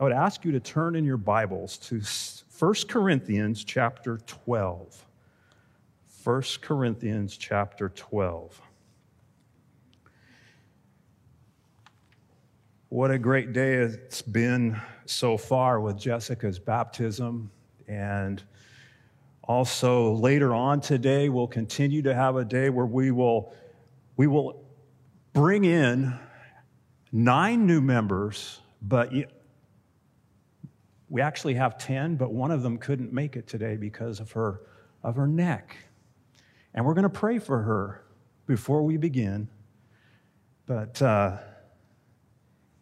I would ask you to turn in your Bibles to 1 Corinthians chapter 12. 1 Corinthians chapter 12. What a great day it's been so far with Jessica's baptism, and also later on today we'll continue to have a day where we will bring in 9 new members, but we actually have 10, but one of them couldn't make it today because of her neck. And we're going to pray for her before we begin. But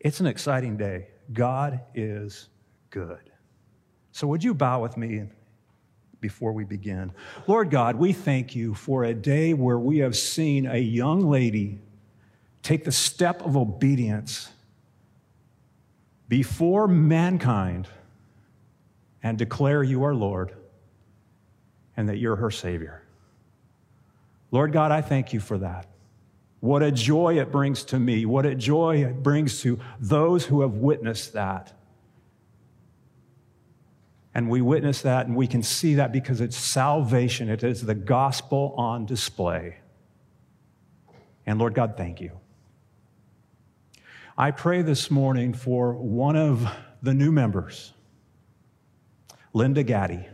it's an exciting day. God is good. So would you bow with me before we begin? Lord God, we thank you for a day where we have seen a young lady take the step of obedience before mankind and declare you are Lord and that you're her Savior. Lord God, I thank you for that. What a joy it brings to me. What a joy it brings to those who have witnessed that. And we witness that and we can see that because it's salvation. It is the gospel on display. And Lord God, thank you. I pray this morning for one of the new members, Linda Gaddy.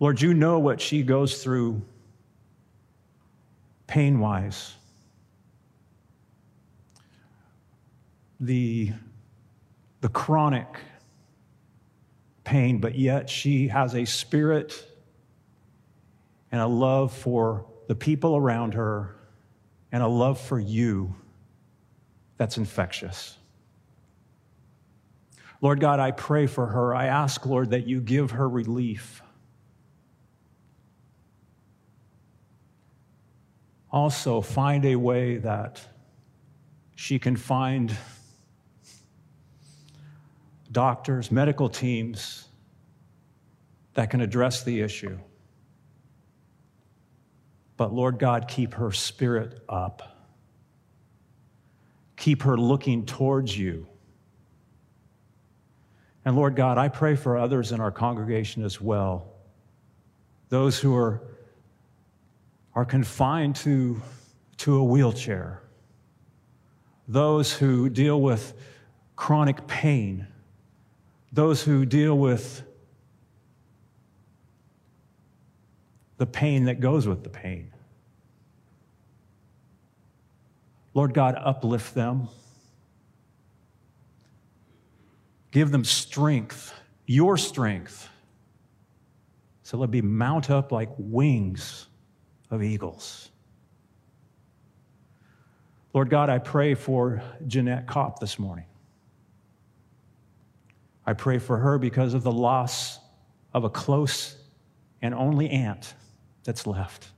Lord, you know what she goes through pain-wise. The chronic pain, but yet she has a spirit and a love for the people around her and a love for you that's infectious. Lord God, I pray for her. I ask, Lord, that you give her relief. Also, find a way that she can find doctors, medical teams that can address the issue. But Lord God, keep her spirit up. Keep her looking towards you. And Lord God, I pray for others in our congregation as well, those who are confined to a wheelchair, those who deal with chronic pain, those who deal with the pain that goes with the pain. Lord God, uplift them. Give them strength, your strength. So let me mount up like wings of eagles. Lord God, I pray for Jeanette Kopp this morning. I pray for her because of the loss of a close and only aunt that's left.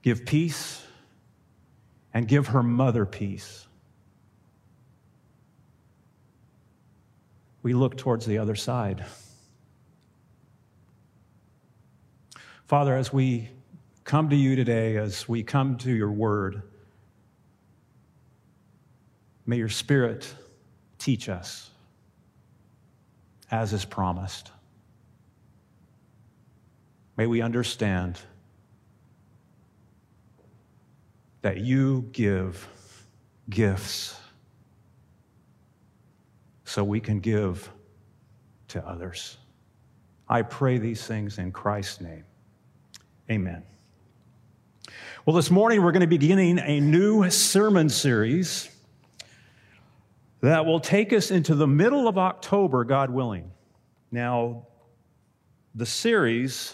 Give peace and give her mother peace. We look towards the other side. Father, as we come to you today, as we come to your word, may your spirit teach us as is promised. May we understand that you give gifts so we can give to others. I pray these things in Christ's name. Amen. Well, this morning we're going to be beginning a new sermon series that will take us into the middle of October, God willing. Now, the series,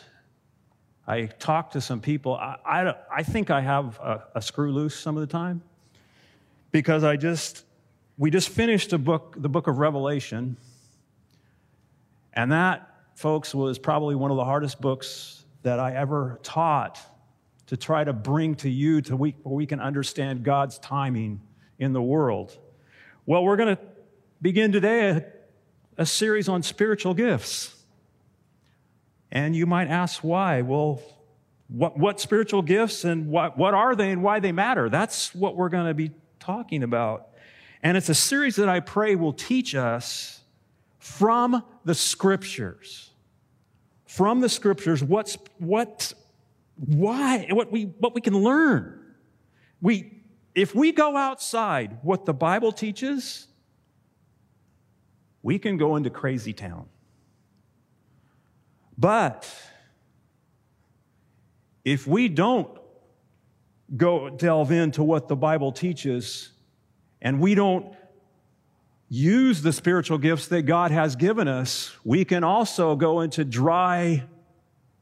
I talked to some people. I think I have a screw loose some of the time because we just finished the book of Revelation, and that, folks, was probably one of the hardest books that I ever taught, to try to bring to you to where we can understand God's timing in the world. Well, we're going to begin today a series on spiritual gifts. And you might ask why. Well, what spiritual gifts and what are they and why they matter? That's what we're going to be talking about. And it's a series that I pray will teach us from the Scriptures. From the Scriptures, what we can learn. If we go outside what the Bible teaches, we can go into crazy town. But if we don't go delve into what the Bible teaches, and we don't use the spiritual gifts that God has given us, we can also go into dry,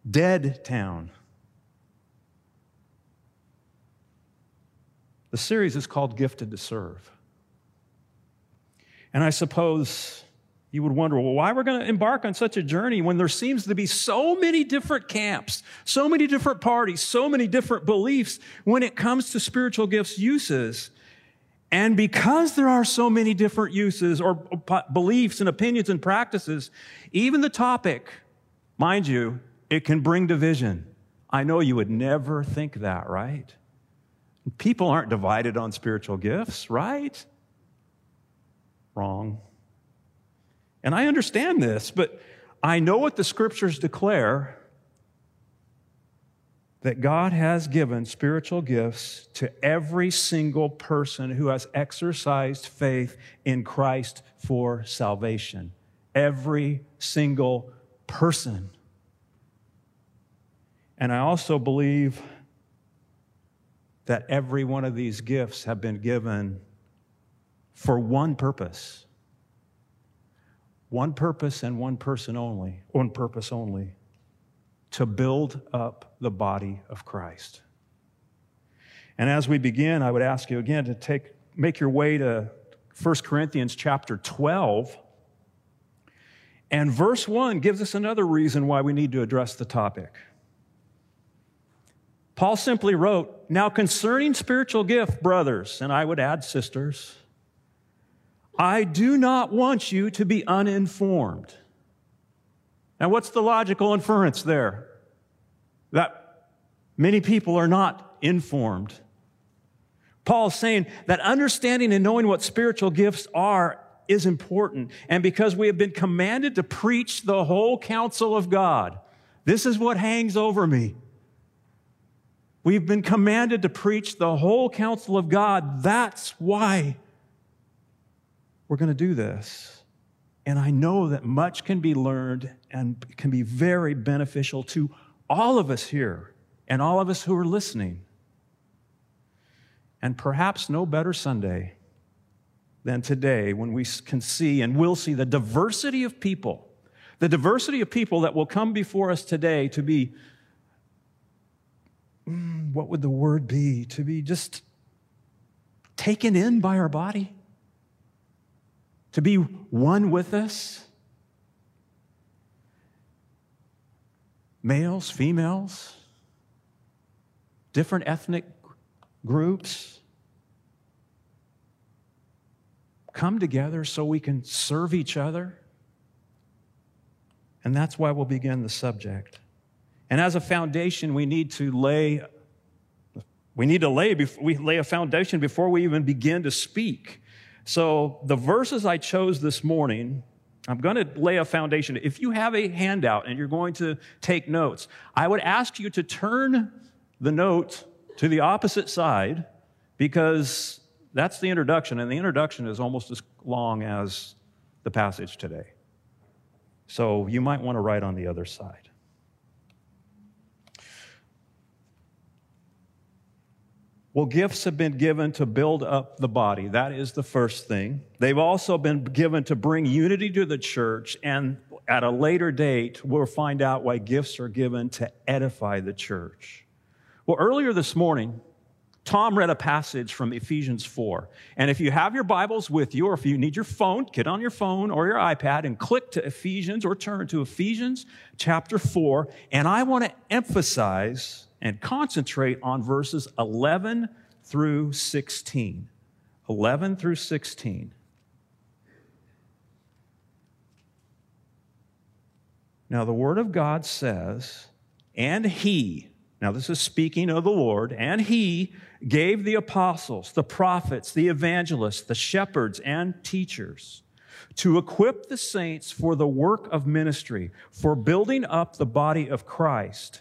dead town. The series is called Gifted to Serve. And I suppose you would wonder, well, why we're going to embark on such a journey when there seems to be so many different camps, so many different parties, so many different beliefs when it comes to spiritual gifts uses. And because there are so many different uses or beliefs and opinions and practices, even the topic, mind you, it can bring division. I know you would never think that, right? People aren't divided on spiritual gifts, right? Wrong. And I understand this, but I know what the Scriptures declare, that God has given spiritual gifts to every single person who has exercised faith in Christ for salvation. Every single person. And I also believe that every one of these gifts have been given for one purpose. One purpose and one person only, one purpose only, to build up the body of Christ. And as we begin, I would ask you again to make your way to 1 Corinthians chapter 12. And verse 1 gives us another reason why we need to address the topic. Paul simply wrote, "Now concerning spiritual gift, brothers," and I would add sisters, "I do not want you to be uninformed." Now, what's the logical inference there? That many people are not informed. Paul's saying that understanding and knowing what spiritual gifts are is important. And because we have been commanded to preach the whole counsel of God, this is what hangs over me. We've been commanded to preach the whole counsel of God. That's why we're going to do this. And I know that much can be learned and can be very beneficial to all of us here and all of us who are listening. And perhaps no better Sunday than today when we can see and will see the diversity of people, that will come before us today to be, what would the word be? To be just taken in by our body, to be one with us. Males, females, different ethnic groups come together so we can serve each other. And that's why we'll begin the subject. And as a foundation, we lay a foundation before we even begin to speak. So the verses I chose this morning, I'm going to lay a foundation. If you have a handout and you're going to take notes, I would ask you to turn the note to the opposite side, because that's the introduction, and the introduction is almost as long as the passage today. So you might want to write on the other side. Well, gifts have been given to build up the body. That is the first thing. They've also been given to bring unity to the church, and at a later date, we'll find out why gifts are given to edify the church. Well, earlier this morning, Tom read a passage from Ephesians 4. And if you have your Bibles with you, or if you need your phone, get on your phone or your iPad and click to Ephesians, or turn to Ephesians chapter 4. And I want to emphasize and concentrate on verses 11 through 16. 11 through 16. Now the Word of God says, "And he," now this is speaking of the Lord, "and he gave the apostles, the prophets, the evangelists, the shepherds, and teachers to equip the saints for the work of ministry, for building up the body of Christ,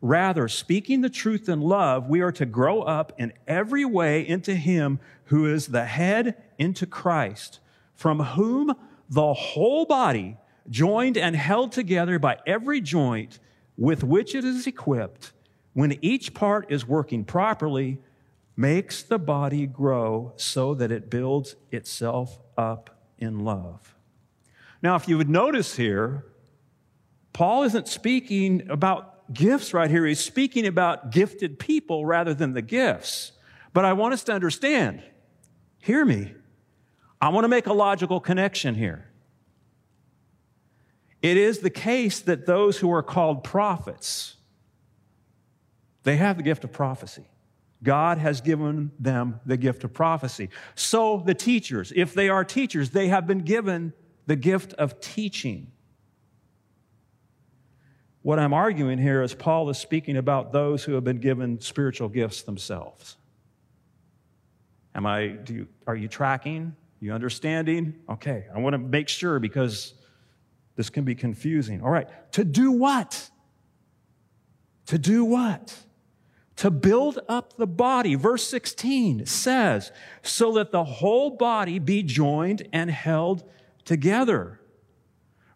Rather, speaking the truth in love, we are to grow up in every way into Him who is the head, into Christ, from whom the whole body, joined and held together by every joint with which it is equipped, when each part is working properly, makes the body grow so that it builds itself up in love. Now, if you would notice here, Paul isn't speaking about gifts right here. He's speaking about gifted people rather than the gifts. But I want us to understand, hear me, I want to make a logical connection here. It is the case that those who are called prophets, they have the gift of prophecy. God has given them the gift of prophecy. So the teachers, if they are teachers, they have been given the gift of teaching. What I'm arguing here is Paul is speaking about those who have been given spiritual gifts themselves. Are you tracking? You understanding? Okay, I want to make sure because this can be confusing. All right, to do what? To do what? To build up the body. Verse 16 says, so that the whole body be joined and held together.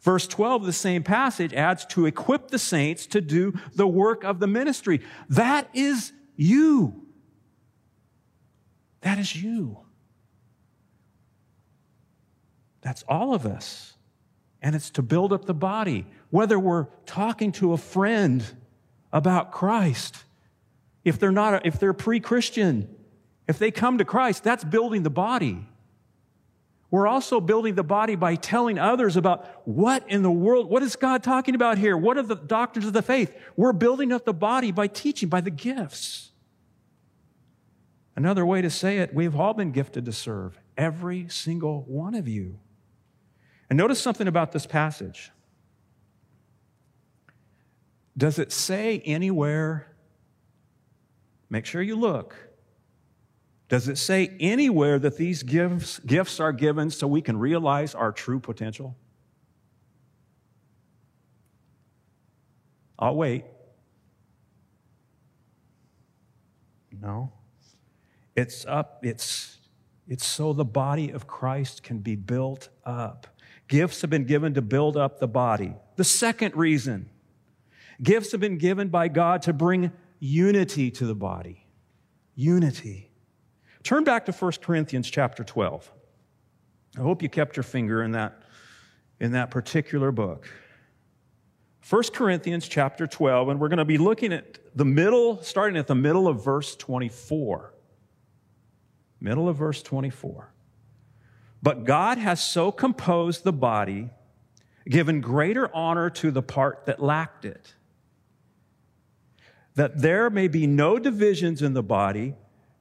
Verse 12 of the same passage adds, to equip the saints to do the work of the ministry. That is you. That is you. That's all of us. And it's to build up the body. Whether we're talking to a friend about Christ, if they're pre-Christian, if they come to Christ, that's building the body. We're also building the body by telling others about what in the world, what is God talking about here? What are the doctrines of the faith? We're building up the body by teaching, by the gifts. Another way to say it, we've all been gifted to serve, every single one of you. And notice something about this passage. Does it say anywhere? Make sure you look. Does it say anywhere that these gifts are given so we can realize our true potential? I'll wait. No. It's so the body of Christ can be built up. Gifts have been given to build up the body. The second reason, gifts have been given by God to bring unity to the body. Unity. Turn back to 1 Corinthians chapter 12. I hope you kept your finger in that particular book. 1 Corinthians chapter 12, and we're going to be looking at the middle, starting at the middle of verse 24. Middle of verse 24. But God has so composed the body, given greater honor to the part that lacked it, that there may be no divisions in the body,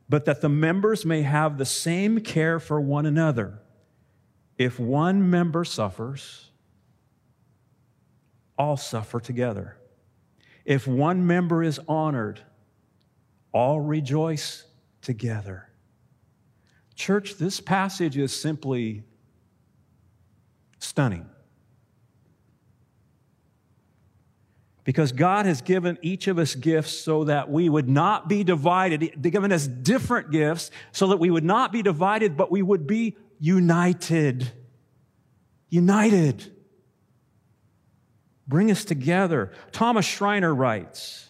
but that the members may have the same care for one another. If one member suffers, all suffer together. If one member is honored, all rejoice together. Church, this passage is simply stunning. Because God has given each of us gifts so that we would not be divided. He's given us different gifts so that we would not be divided, but we would be united. United. Bring us together. Thomas Schreiner writes,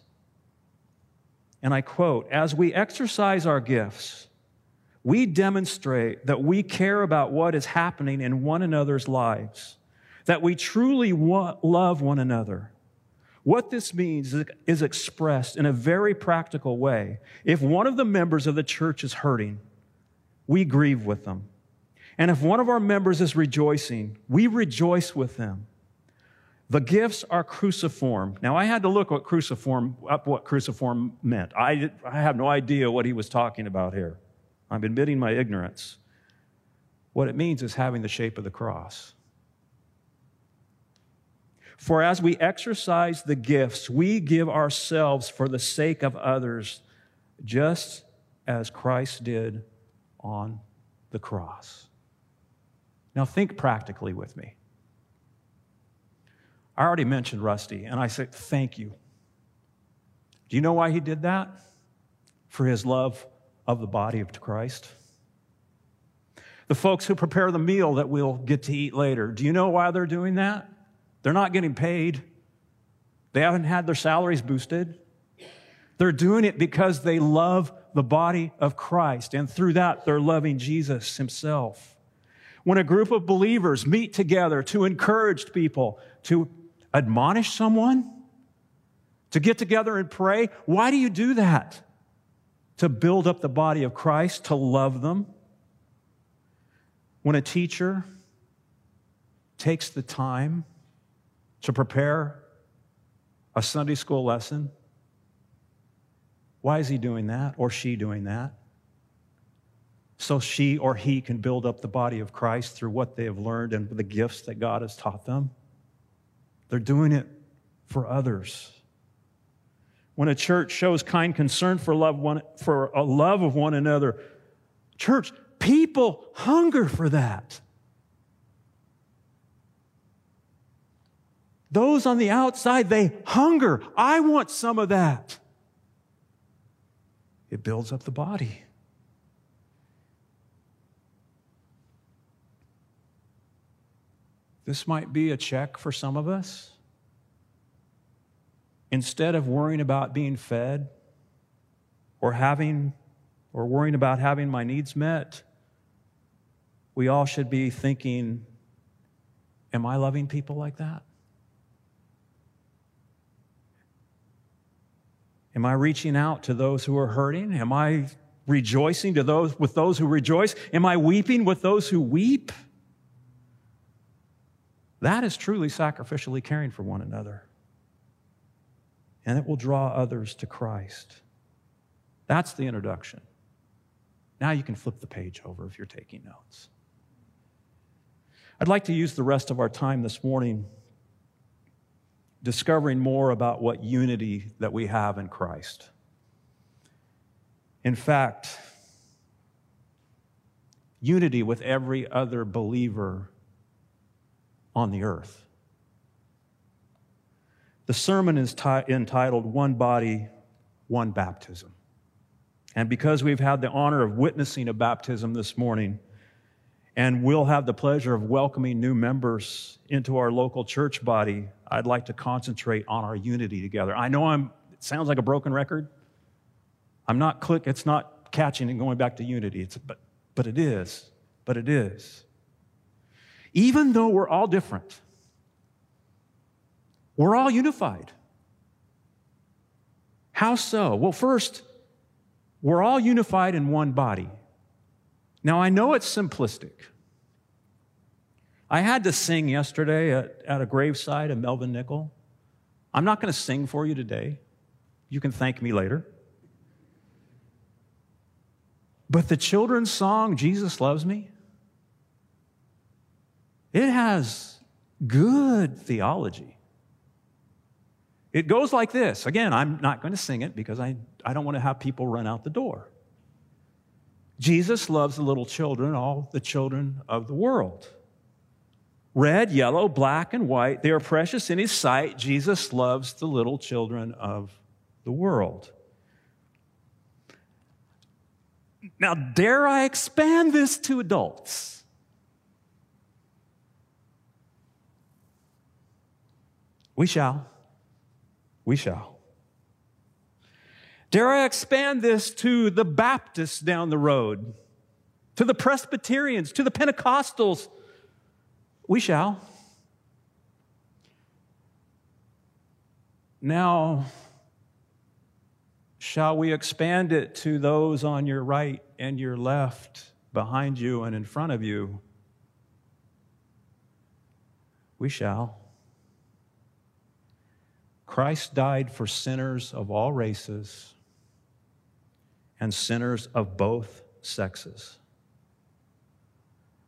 and I quote, "As we exercise our gifts, we demonstrate that we care about what is happening in one another's lives, that we truly love one another. What this means is expressed in a very practical way. If one of the members of the church is hurting, we grieve with them. And if one of our members is rejoicing, we rejoice with them. The gifts are cruciform. Now, I had to look what cruciform meant. I have no idea what he was talking about here. I'm admitting my ignorance. What it means is having the shape of the cross. For as we exercise the gifts, we give ourselves for the sake of others, just as Christ did on the cross. Now, think practically with me. I already mentioned Rusty, and I said, thank you. Do you know why he did that? For his love of the body of Christ. The folks who prepare the meal that we'll get to eat later, do you know why they're doing that? They're not getting paid. They haven't had their salaries boosted. They're doing it because they love the body of Christ, and through that, they're loving Jesus himself. When a group of believers meet together to encourage people, to admonish someone, to get together and pray, why do you do that? To build up the body of Christ, to love them. When a teacher takes the time to prepare a Sunday school lesson, why is he doing that or she doing that? So she or he can build up the body of Christ through what they have learned and the gifts that God has taught them. They're doing it for others. When a church shows kind concern for a love of one another, church, people hunger for that. Those on the outside, they hunger. I want some of that. It builds up the body. This might be a check for some of us. Instead of worrying about being fed or worrying about having my needs met, we all should be thinking, am I loving people like that? Am I reaching out to those who are hurting? Am I rejoicing with those who rejoice? Am I weeping with those who weep? That is truly sacrificially caring for one another. And it will draw others to Christ. That's the introduction. Now you can flip the page over if you're taking notes. I'd like to use the rest of our time this morning discovering more about what unity that we have in Christ. In fact, unity with every other believer on the earth. The sermon is entitled, One Body, One Baptism. And because we've had the honor of witnessing a baptism this morning, and we'll have the pleasure of welcoming new members into our local church body, I'd like to concentrate on our unity together. I know it sounds like a broken record. It's not catching and going back to unity. But it is. Even though we're all different, we're all unified. How so? Well, first, we're all unified in one body. Now, I know it's simplistic. I had to sing yesterday at a graveside of Melvin Nickel. I'm not going to sing for you today. You can thank me later. But the children's song, Jesus Loves Me, it has good theology. It goes like this. Again, I'm not going to sing it because I don't want to have people run out the door. Jesus loves the little children, all the children of the world. Red, yellow, black, and white, they are precious in his sight. Jesus loves the little children of the world. Now, dare I expand this to adults? We shall. Dare I expand this to the Baptists down the road, to the Presbyterians, to the Pentecostals? We shall. Now, shall we expand it to those on your right and your left, behind you and in front of you? We shall. Christ died for sinners of all races and sinners of both sexes.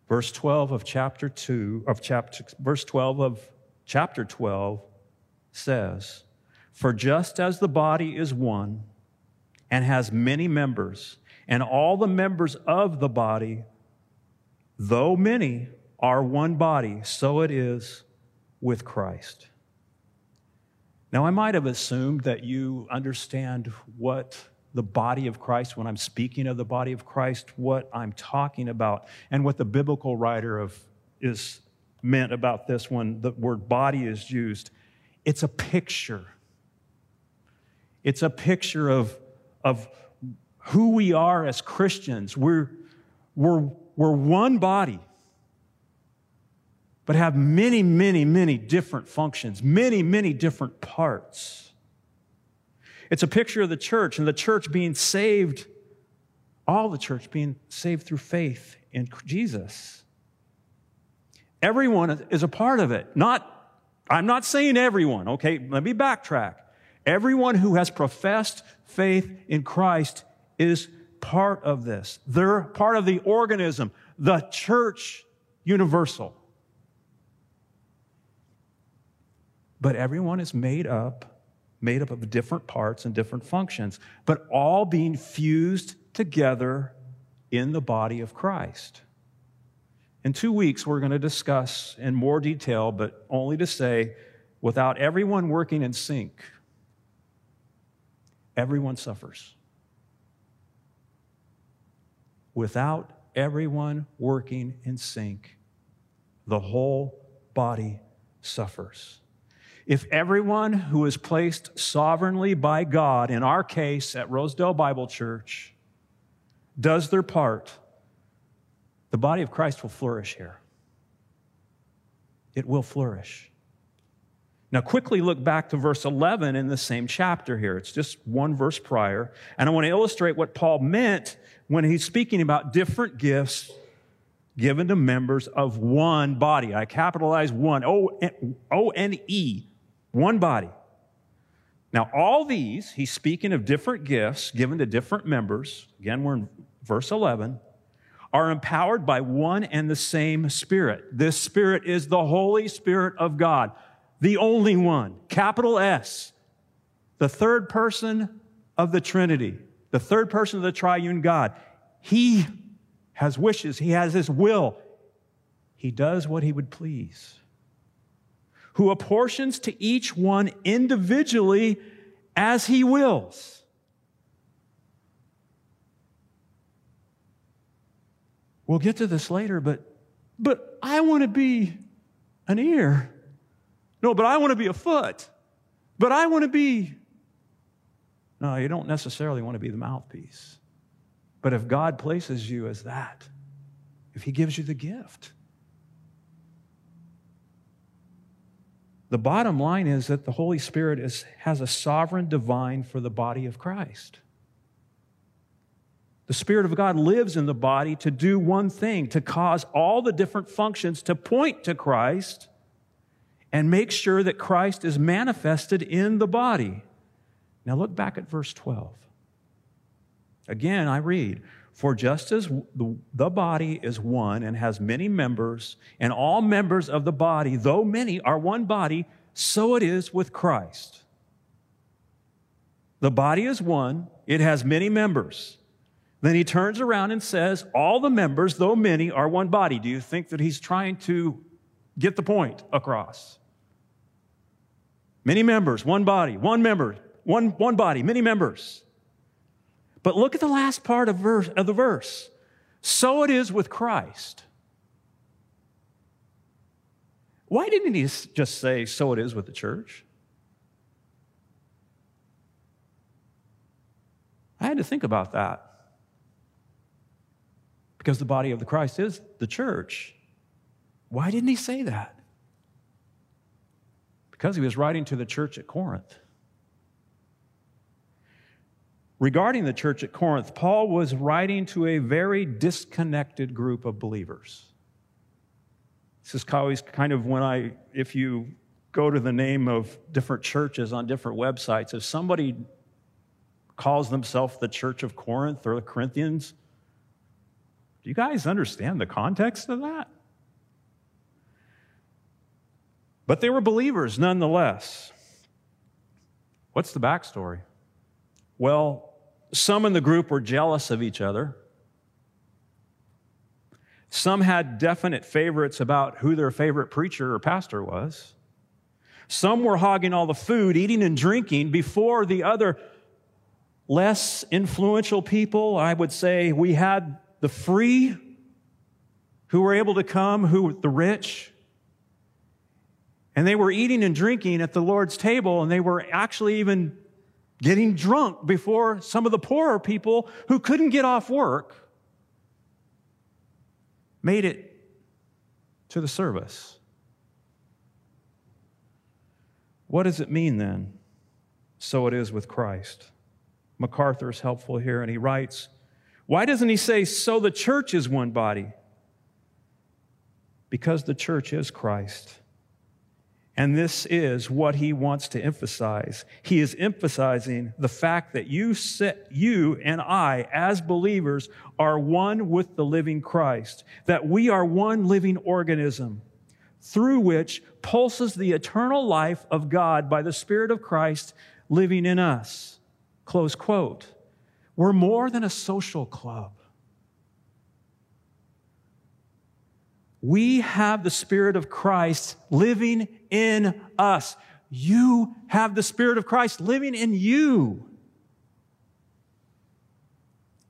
Verse 12 of chapter 2 of chapter verse 12 of chapter 12 says, "For just as the body is one and has many members, and all the members of the body, though many, are one body, so it is with Christ." Now, I might have assumed that you understand what the body of Christ, when I'm speaking of the body of Christ, what I'm talking about, and what the biblical writer is meant about this when the word body is used. It's a picture. It's a picture of who we are as Christians. We're one body, but have many, many, many different functions, many, many different parts. It's a picture of the church, and the church being saved, all the church being saved through faith in Jesus. Everyone is a part of it. I'm not saying everyone, okay? Let me backtrack. Everyone who has professed faith in Christ is part of this. They're part of the organism, the church universal. But everyone is made up of different parts and different functions, but all being fused together in the body of Christ. In 2 weeks, we're going to discuss in more detail, but only to say, without everyone working in sync, everyone suffers. Without everyone working in sync, the whole body suffers. If everyone who is placed sovereignly by God, in our case at Rosedale Bible Church, does their part, the body of Christ will flourish here. It will flourish. Now, quickly look back to verse 11 in the same chapter here. It's just one verse prior. And I want to illustrate what Paul meant when he's speaking about different gifts given to members of one body. I capitalize one, O-N-E, one body. Now, all these, he's speaking of different gifts given to different members. Again, we're in verse 11. Are empowered by one and the same Spirit. This Spirit is the Holy Spirit of God, the only one, capital S, the third person of the Trinity, the third person of the triune God. He has wishes. He has his will. He does what he would please. Who apportions to each one individually as he wills. We'll get to this later, but I want to be an ear. No, but I want to be a foot. But I want to be... No, you don't necessarily want to be the mouthpiece. But if God places you as that, if he gives you the gift. The bottom line is that the Holy Spirit has a sovereign divine for the body of Christ. The Spirit of God lives in the body to do one thing, to cause all the different functions to point to Christ and make sure that Christ is manifested in the body. Now look back at verse 12. Again, I read, "For just as the body is one and has many members, and all members of the body, though many, are one body, so it is with Christ." The body is one, it has many members. Then he turns around and says, all the members, though many, are one body. Do you think that he's trying to get the point across? Many members, one body, one member, one body, many members. But look at the last part of the verse. So it is with Christ. Why didn't he just say, so it is with the church? I had to think about that. Because the body of the Christ is the church. Why didn't he say that? Because he was writing to the church at Corinth. Regarding the church at Corinth, Paul was writing to a very disconnected group of believers. This is always kind of when if you go to the name of different churches on different websites, if somebody calls themselves the Church of Corinth or the Corinthians, do you guys understand the context of that? But they were believers nonetheless. What's the backstory? Well, some in the group were jealous of each other. Some had definite favorites about who their favorite preacher or pastor was. Some were hogging all the food, eating and drinking before the other less influential people. I would say we had the free who were able to come, the rich. And they were eating and drinking at the Lord's table, and they were actually even getting drunk before some of the poorer people who couldn't get off work made it to the service. What does it mean then? So it is with Christ. MacArthur is helpful here, and he writes, why doesn't he say, so the church is one body? Because the church is Christ. And this is what he wants to emphasize. He is emphasizing the fact that you and I, as believers, are one with the living Christ, that we are one living organism through which pulses the eternal life of God by the Spirit of Christ living in us. Close quote. We're more than a social club. We have the Spirit of Christ living in us. You have the Spirit of Christ living in you.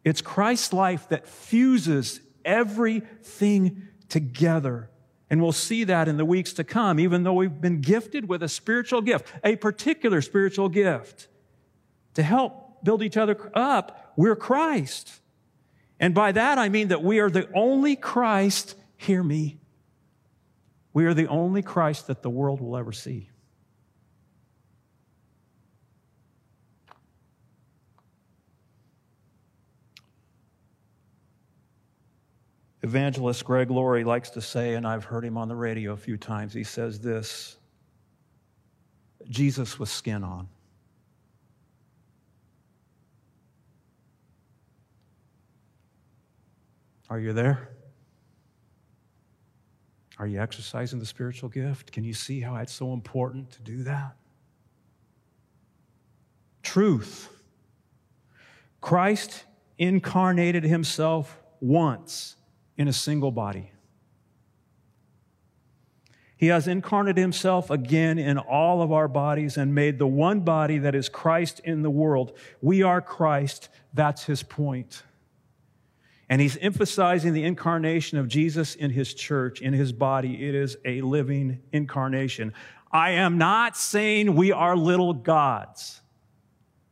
It's Christ's life that fuses everything together. And we'll see that in the weeks to come, even though we've been gifted with a spiritual gift, a particular spiritual gift. To help build each other up, we're Christ. And by that, I mean that we are the only Christ. Hear me. We are the only Christ that the world will ever see. Evangelist Greg Laurie likes to say, and I've heard him on the radio a few times, he says this, Jesus with skin on. Are you there? Are you exercising the spiritual gift? Can you see how it's so important to do that? Truth. Christ incarnated himself once in a single body. He has incarnated himself again in all of our bodies and made the one body that is Christ in the world. We are Christ. That's his point. And he's emphasizing the incarnation of Jesus in his church, in his body. It is a living incarnation. I am not saying we are little gods.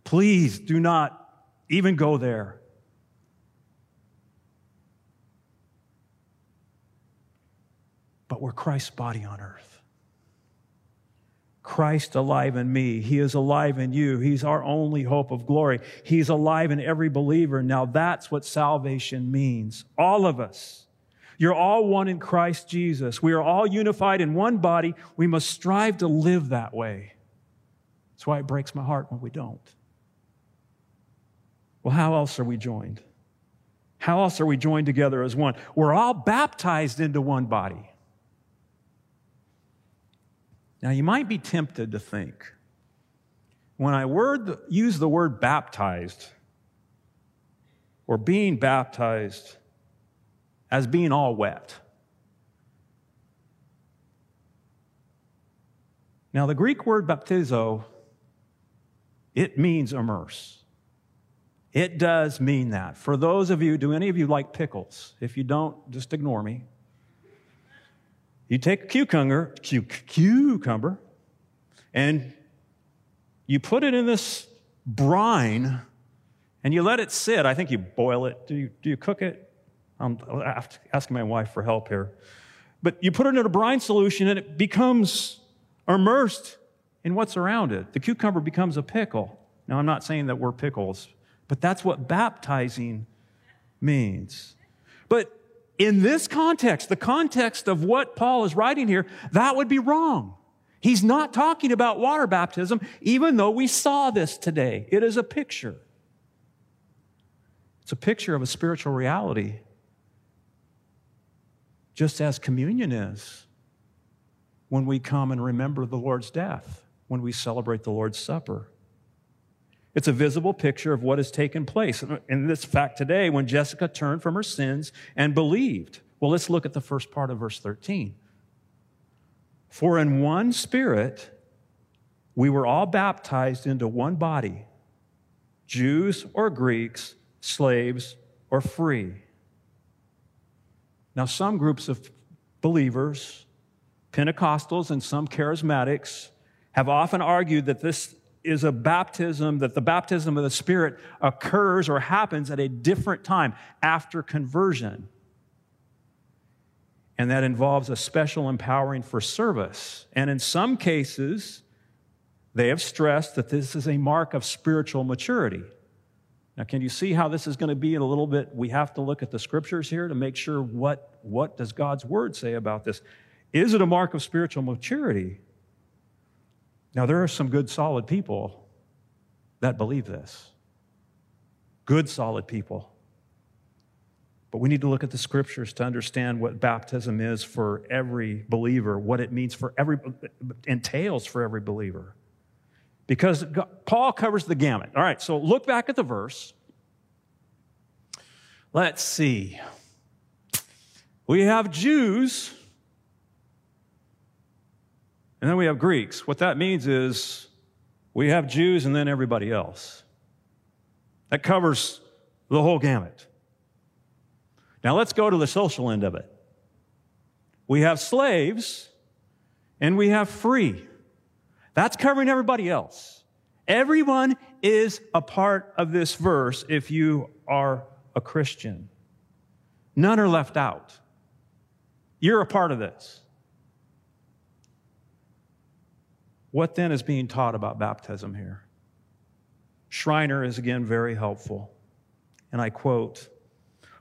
Please do not even go there. But we're Christ's body on earth. Christ alive in me. He is alive in you. He's our only hope of glory. He's alive in every believer. Now that's what salvation means. All of us. You're all one in Christ Jesus. We are all unified in one body. We must strive to live that way. That's why it breaks my heart when we don't. Well, how else are we joined? How else are we joined together as one? We're all baptized into one body. Now, you might be tempted to think, when I use the word baptized or being baptized as being all wet. Now, the Greek word baptizo, it means immerse. It does mean that. For those of you, do any of you like pickles? If you don't, just ignore me. You take a cucumber, and you put it in this brine, and you let it sit. I think you boil it. Do you cook it? I'm asking my wife for help here. But you put it in a brine solution, and it becomes immersed in what's around it. The cucumber becomes a pickle. Now, I'm not saying that we're pickles, but that's what baptizing means. But in this context, the context of what Paul is writing here, that would be wrong. He's not talking about water baptism, even though we saw this today. It is a picture. It's a picture of a spiritual reality, just as communion is when we come and remember the Lord's death, when we celebrate the Lord's Supper. It's a visible picture of what has taken place. And this fact today, when Jessica turned from her sins and believed. Well, let's look at the first part of verse 13. For in one Spirit, we were all baptized into one body, Jews or Greeks, slaves or free. Now, some groups of believers, Pentecostals and some charismatics, have often argued that this is a baptism, that the baptism of the Spirit occurs or happens at a different time after conversion. And that involves a special empowering for service. And in some cases, they have stressed that this is a mark of spiritual maturity. Now, can you see how this is going to be in a little bit? We have to look at the scriptures here to make sure what does God's word say about this. Is it a mark of spiritual maturity? Now, there are some good, solid people that believe this. Good, solid people. But we need to look at the scriptures to understand what baptism is for every believer, what it means for every, entails for every believer. Because Paul covers the gamut. All right, so look back at the verse. Let's see. We have Jews, and then we have Greeks. What that means is we have Jews and then everybody else. That covers the whole gamut. Now let's go to the social end of it. We have slaves and we have free. That's covering everybody else. Everyone is a part of this verse if you are a Christian. None are left out. You're a part of this. What then is being taught about baptism here? Schreiner is again very helpful. And I quote,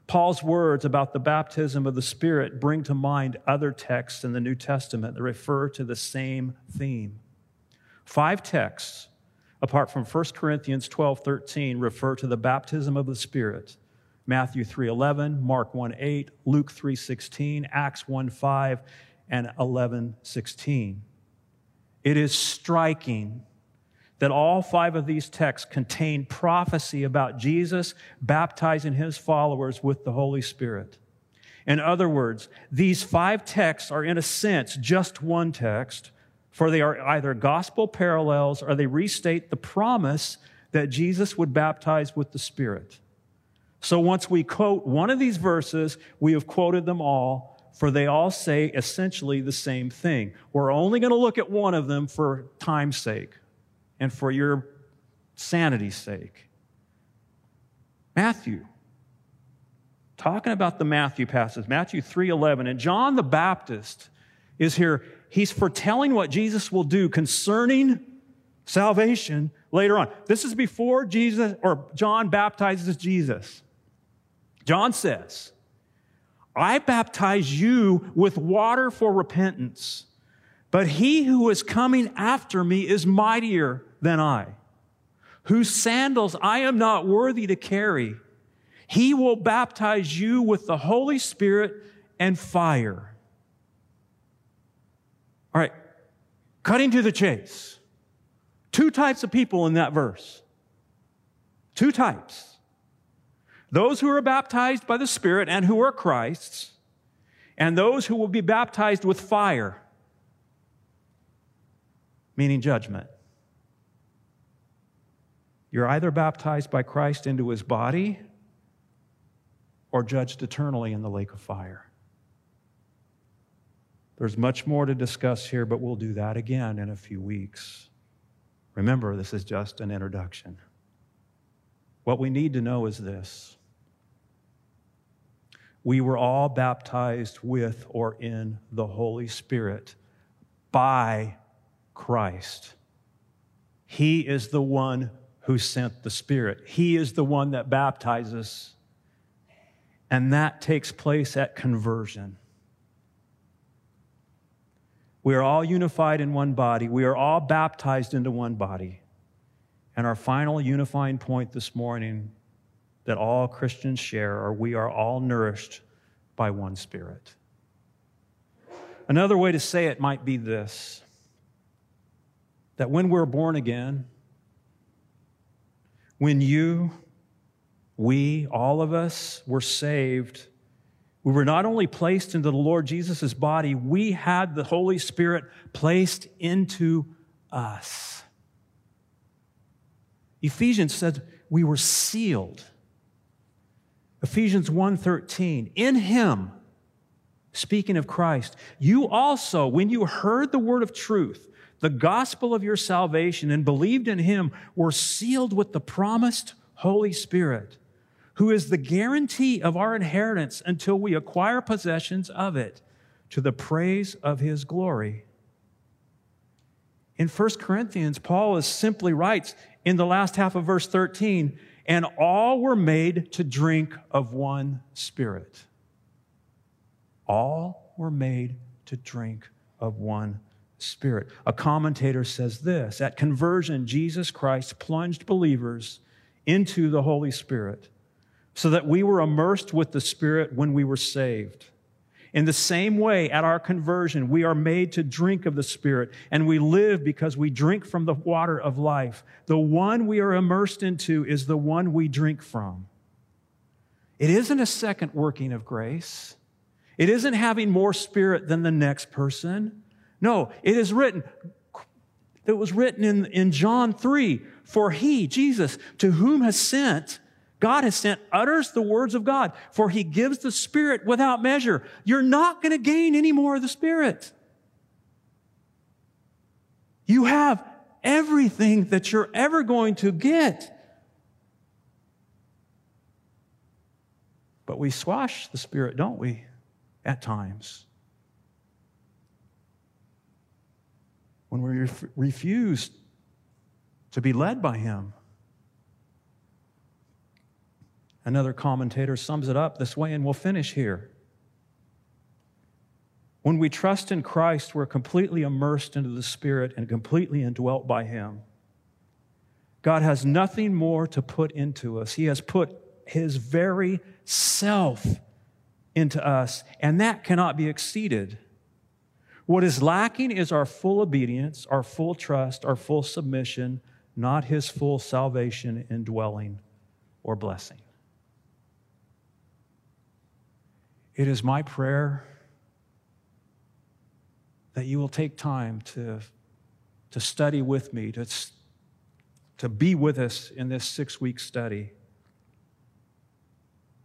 Paul's words about the baptism of the Spirit bring to mind other texts in the New Testament that refer to the same theme. 5 texts, apart from 1 Corinthians 12:13, refer to the baptism of the Spirit. Matthew 3:11, Mark 1:8, Luke 3:16, Acts 1:5, and 11:16. It is striking that all 5 of these texts contain prophecy about Jesus baptizing his followers with the Holy Spirit. In other words, these 5 texts are, in a sense, just one text, for they are either gospel parallels or they restate the promise that Jesus would baptize with the Spirit. So once we quote one of these verses, we have quoted them all, for they all say essentially the same thing. We're only going to look at one of them for time's sake and for your sanity's sake. Matthew, talking about the Matthew passage, Matthew 3:11, and John the Baptist is here. He's foretelling what Jesus will do concerning salvation later on. This is before Jesus, or John baptizes Jesus. John says, I baptize you with water for repentance, but he who is coming after me is mightier than I, whose sandals I am not worthy to carry. He will baptize you with the Holy Spirit and fire. All right, cutting to the chase. 2 types of people in that verse. 2 types. Those who are baptized by the Spirit and who are Christ's, and those who will be baptized with fire, meaning judgment. You're either baptized by Christ into his body or judged eternally in the lake of fire. There's much more to discuss here, but we'll do that again in a few weeks. Remember, this is just an introduction. What we need to know is this. We were all baptized with or in the Holy Spirit by Christ. He is the one who sent the Spirit. He is the one that baptizes. And that takes place at conversion. We are all unified in one body. We are all baptized into one body. And our final unifying point this morning that all Christians share are we are all nourished by one Spirit. Another way to say it might be this, that when we're born again, when you, we, all of us were saved, we were not only placed into the Lord Jesus' body, we had the Holy Spirit placed into us. Ephesians said we were sealed. Ephesians 1:13, in him, speaking of Christ, you also, when you heard the word of truth, the gospel of your salvation, and believed in him, were sealed with the promised Holy Spirit, who is the guarantee of our inheritance until we acquire possessions of it, to the praise of his glory. In 1 Corinthians, Paul simply writes in the last half of verse 13, and all were made to drink of one Spirit. All were made to drink of one Spirit. A commentator says this, at conversion, Jesus Christ plunged believers into the Holy Spirit so that we were immersed with the Spirit when we were saved. In the same way, at our conversion, we are made to drink of the Spirit, and we live because we drink from the water of life. The one we are immersed into is the one we drink from. It isn't a second working of grace. It isn't having more Spirit than the next person. No, it is written, it was written in John 3, for he, Jesus, to whom has sent, God has sent, utters the words of God, for he gives the Spirit without measure. You're not going to gain any more of the Spirit. You have everything that you're ever going to get. But we squash the Spirit, don't we, at times? When we refuse to be led by him. Another commentator sums it up this way, and we'll finish here. When we trust in Christ, we're completely immersed into the Spirit and completely indwelt by him. God has nothing more to put into us. He has put his very self into us, and that cannot be exceeded. What is lacking is our full obedience, our full trust, our full submission, not his full salvation, indwelling, or blessing. It is my prayer that you will take time to study with me, to be with us in this 6-week study.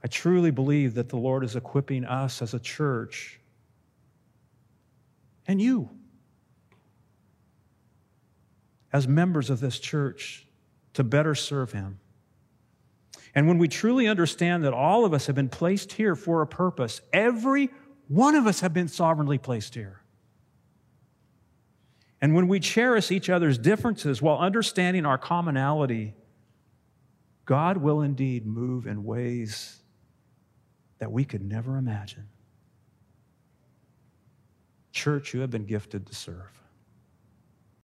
I truly believe that the Lord is equipping us as a church and you as members of this church to better serve him. And when we truly understand that all of us have been placed here for a purpose, every one of us have been sovereignly placed here. And when we cherish each other's differences while understanding our commonality, God will indeed move in ways that we could never imagine. Church, you have been gifted to serve.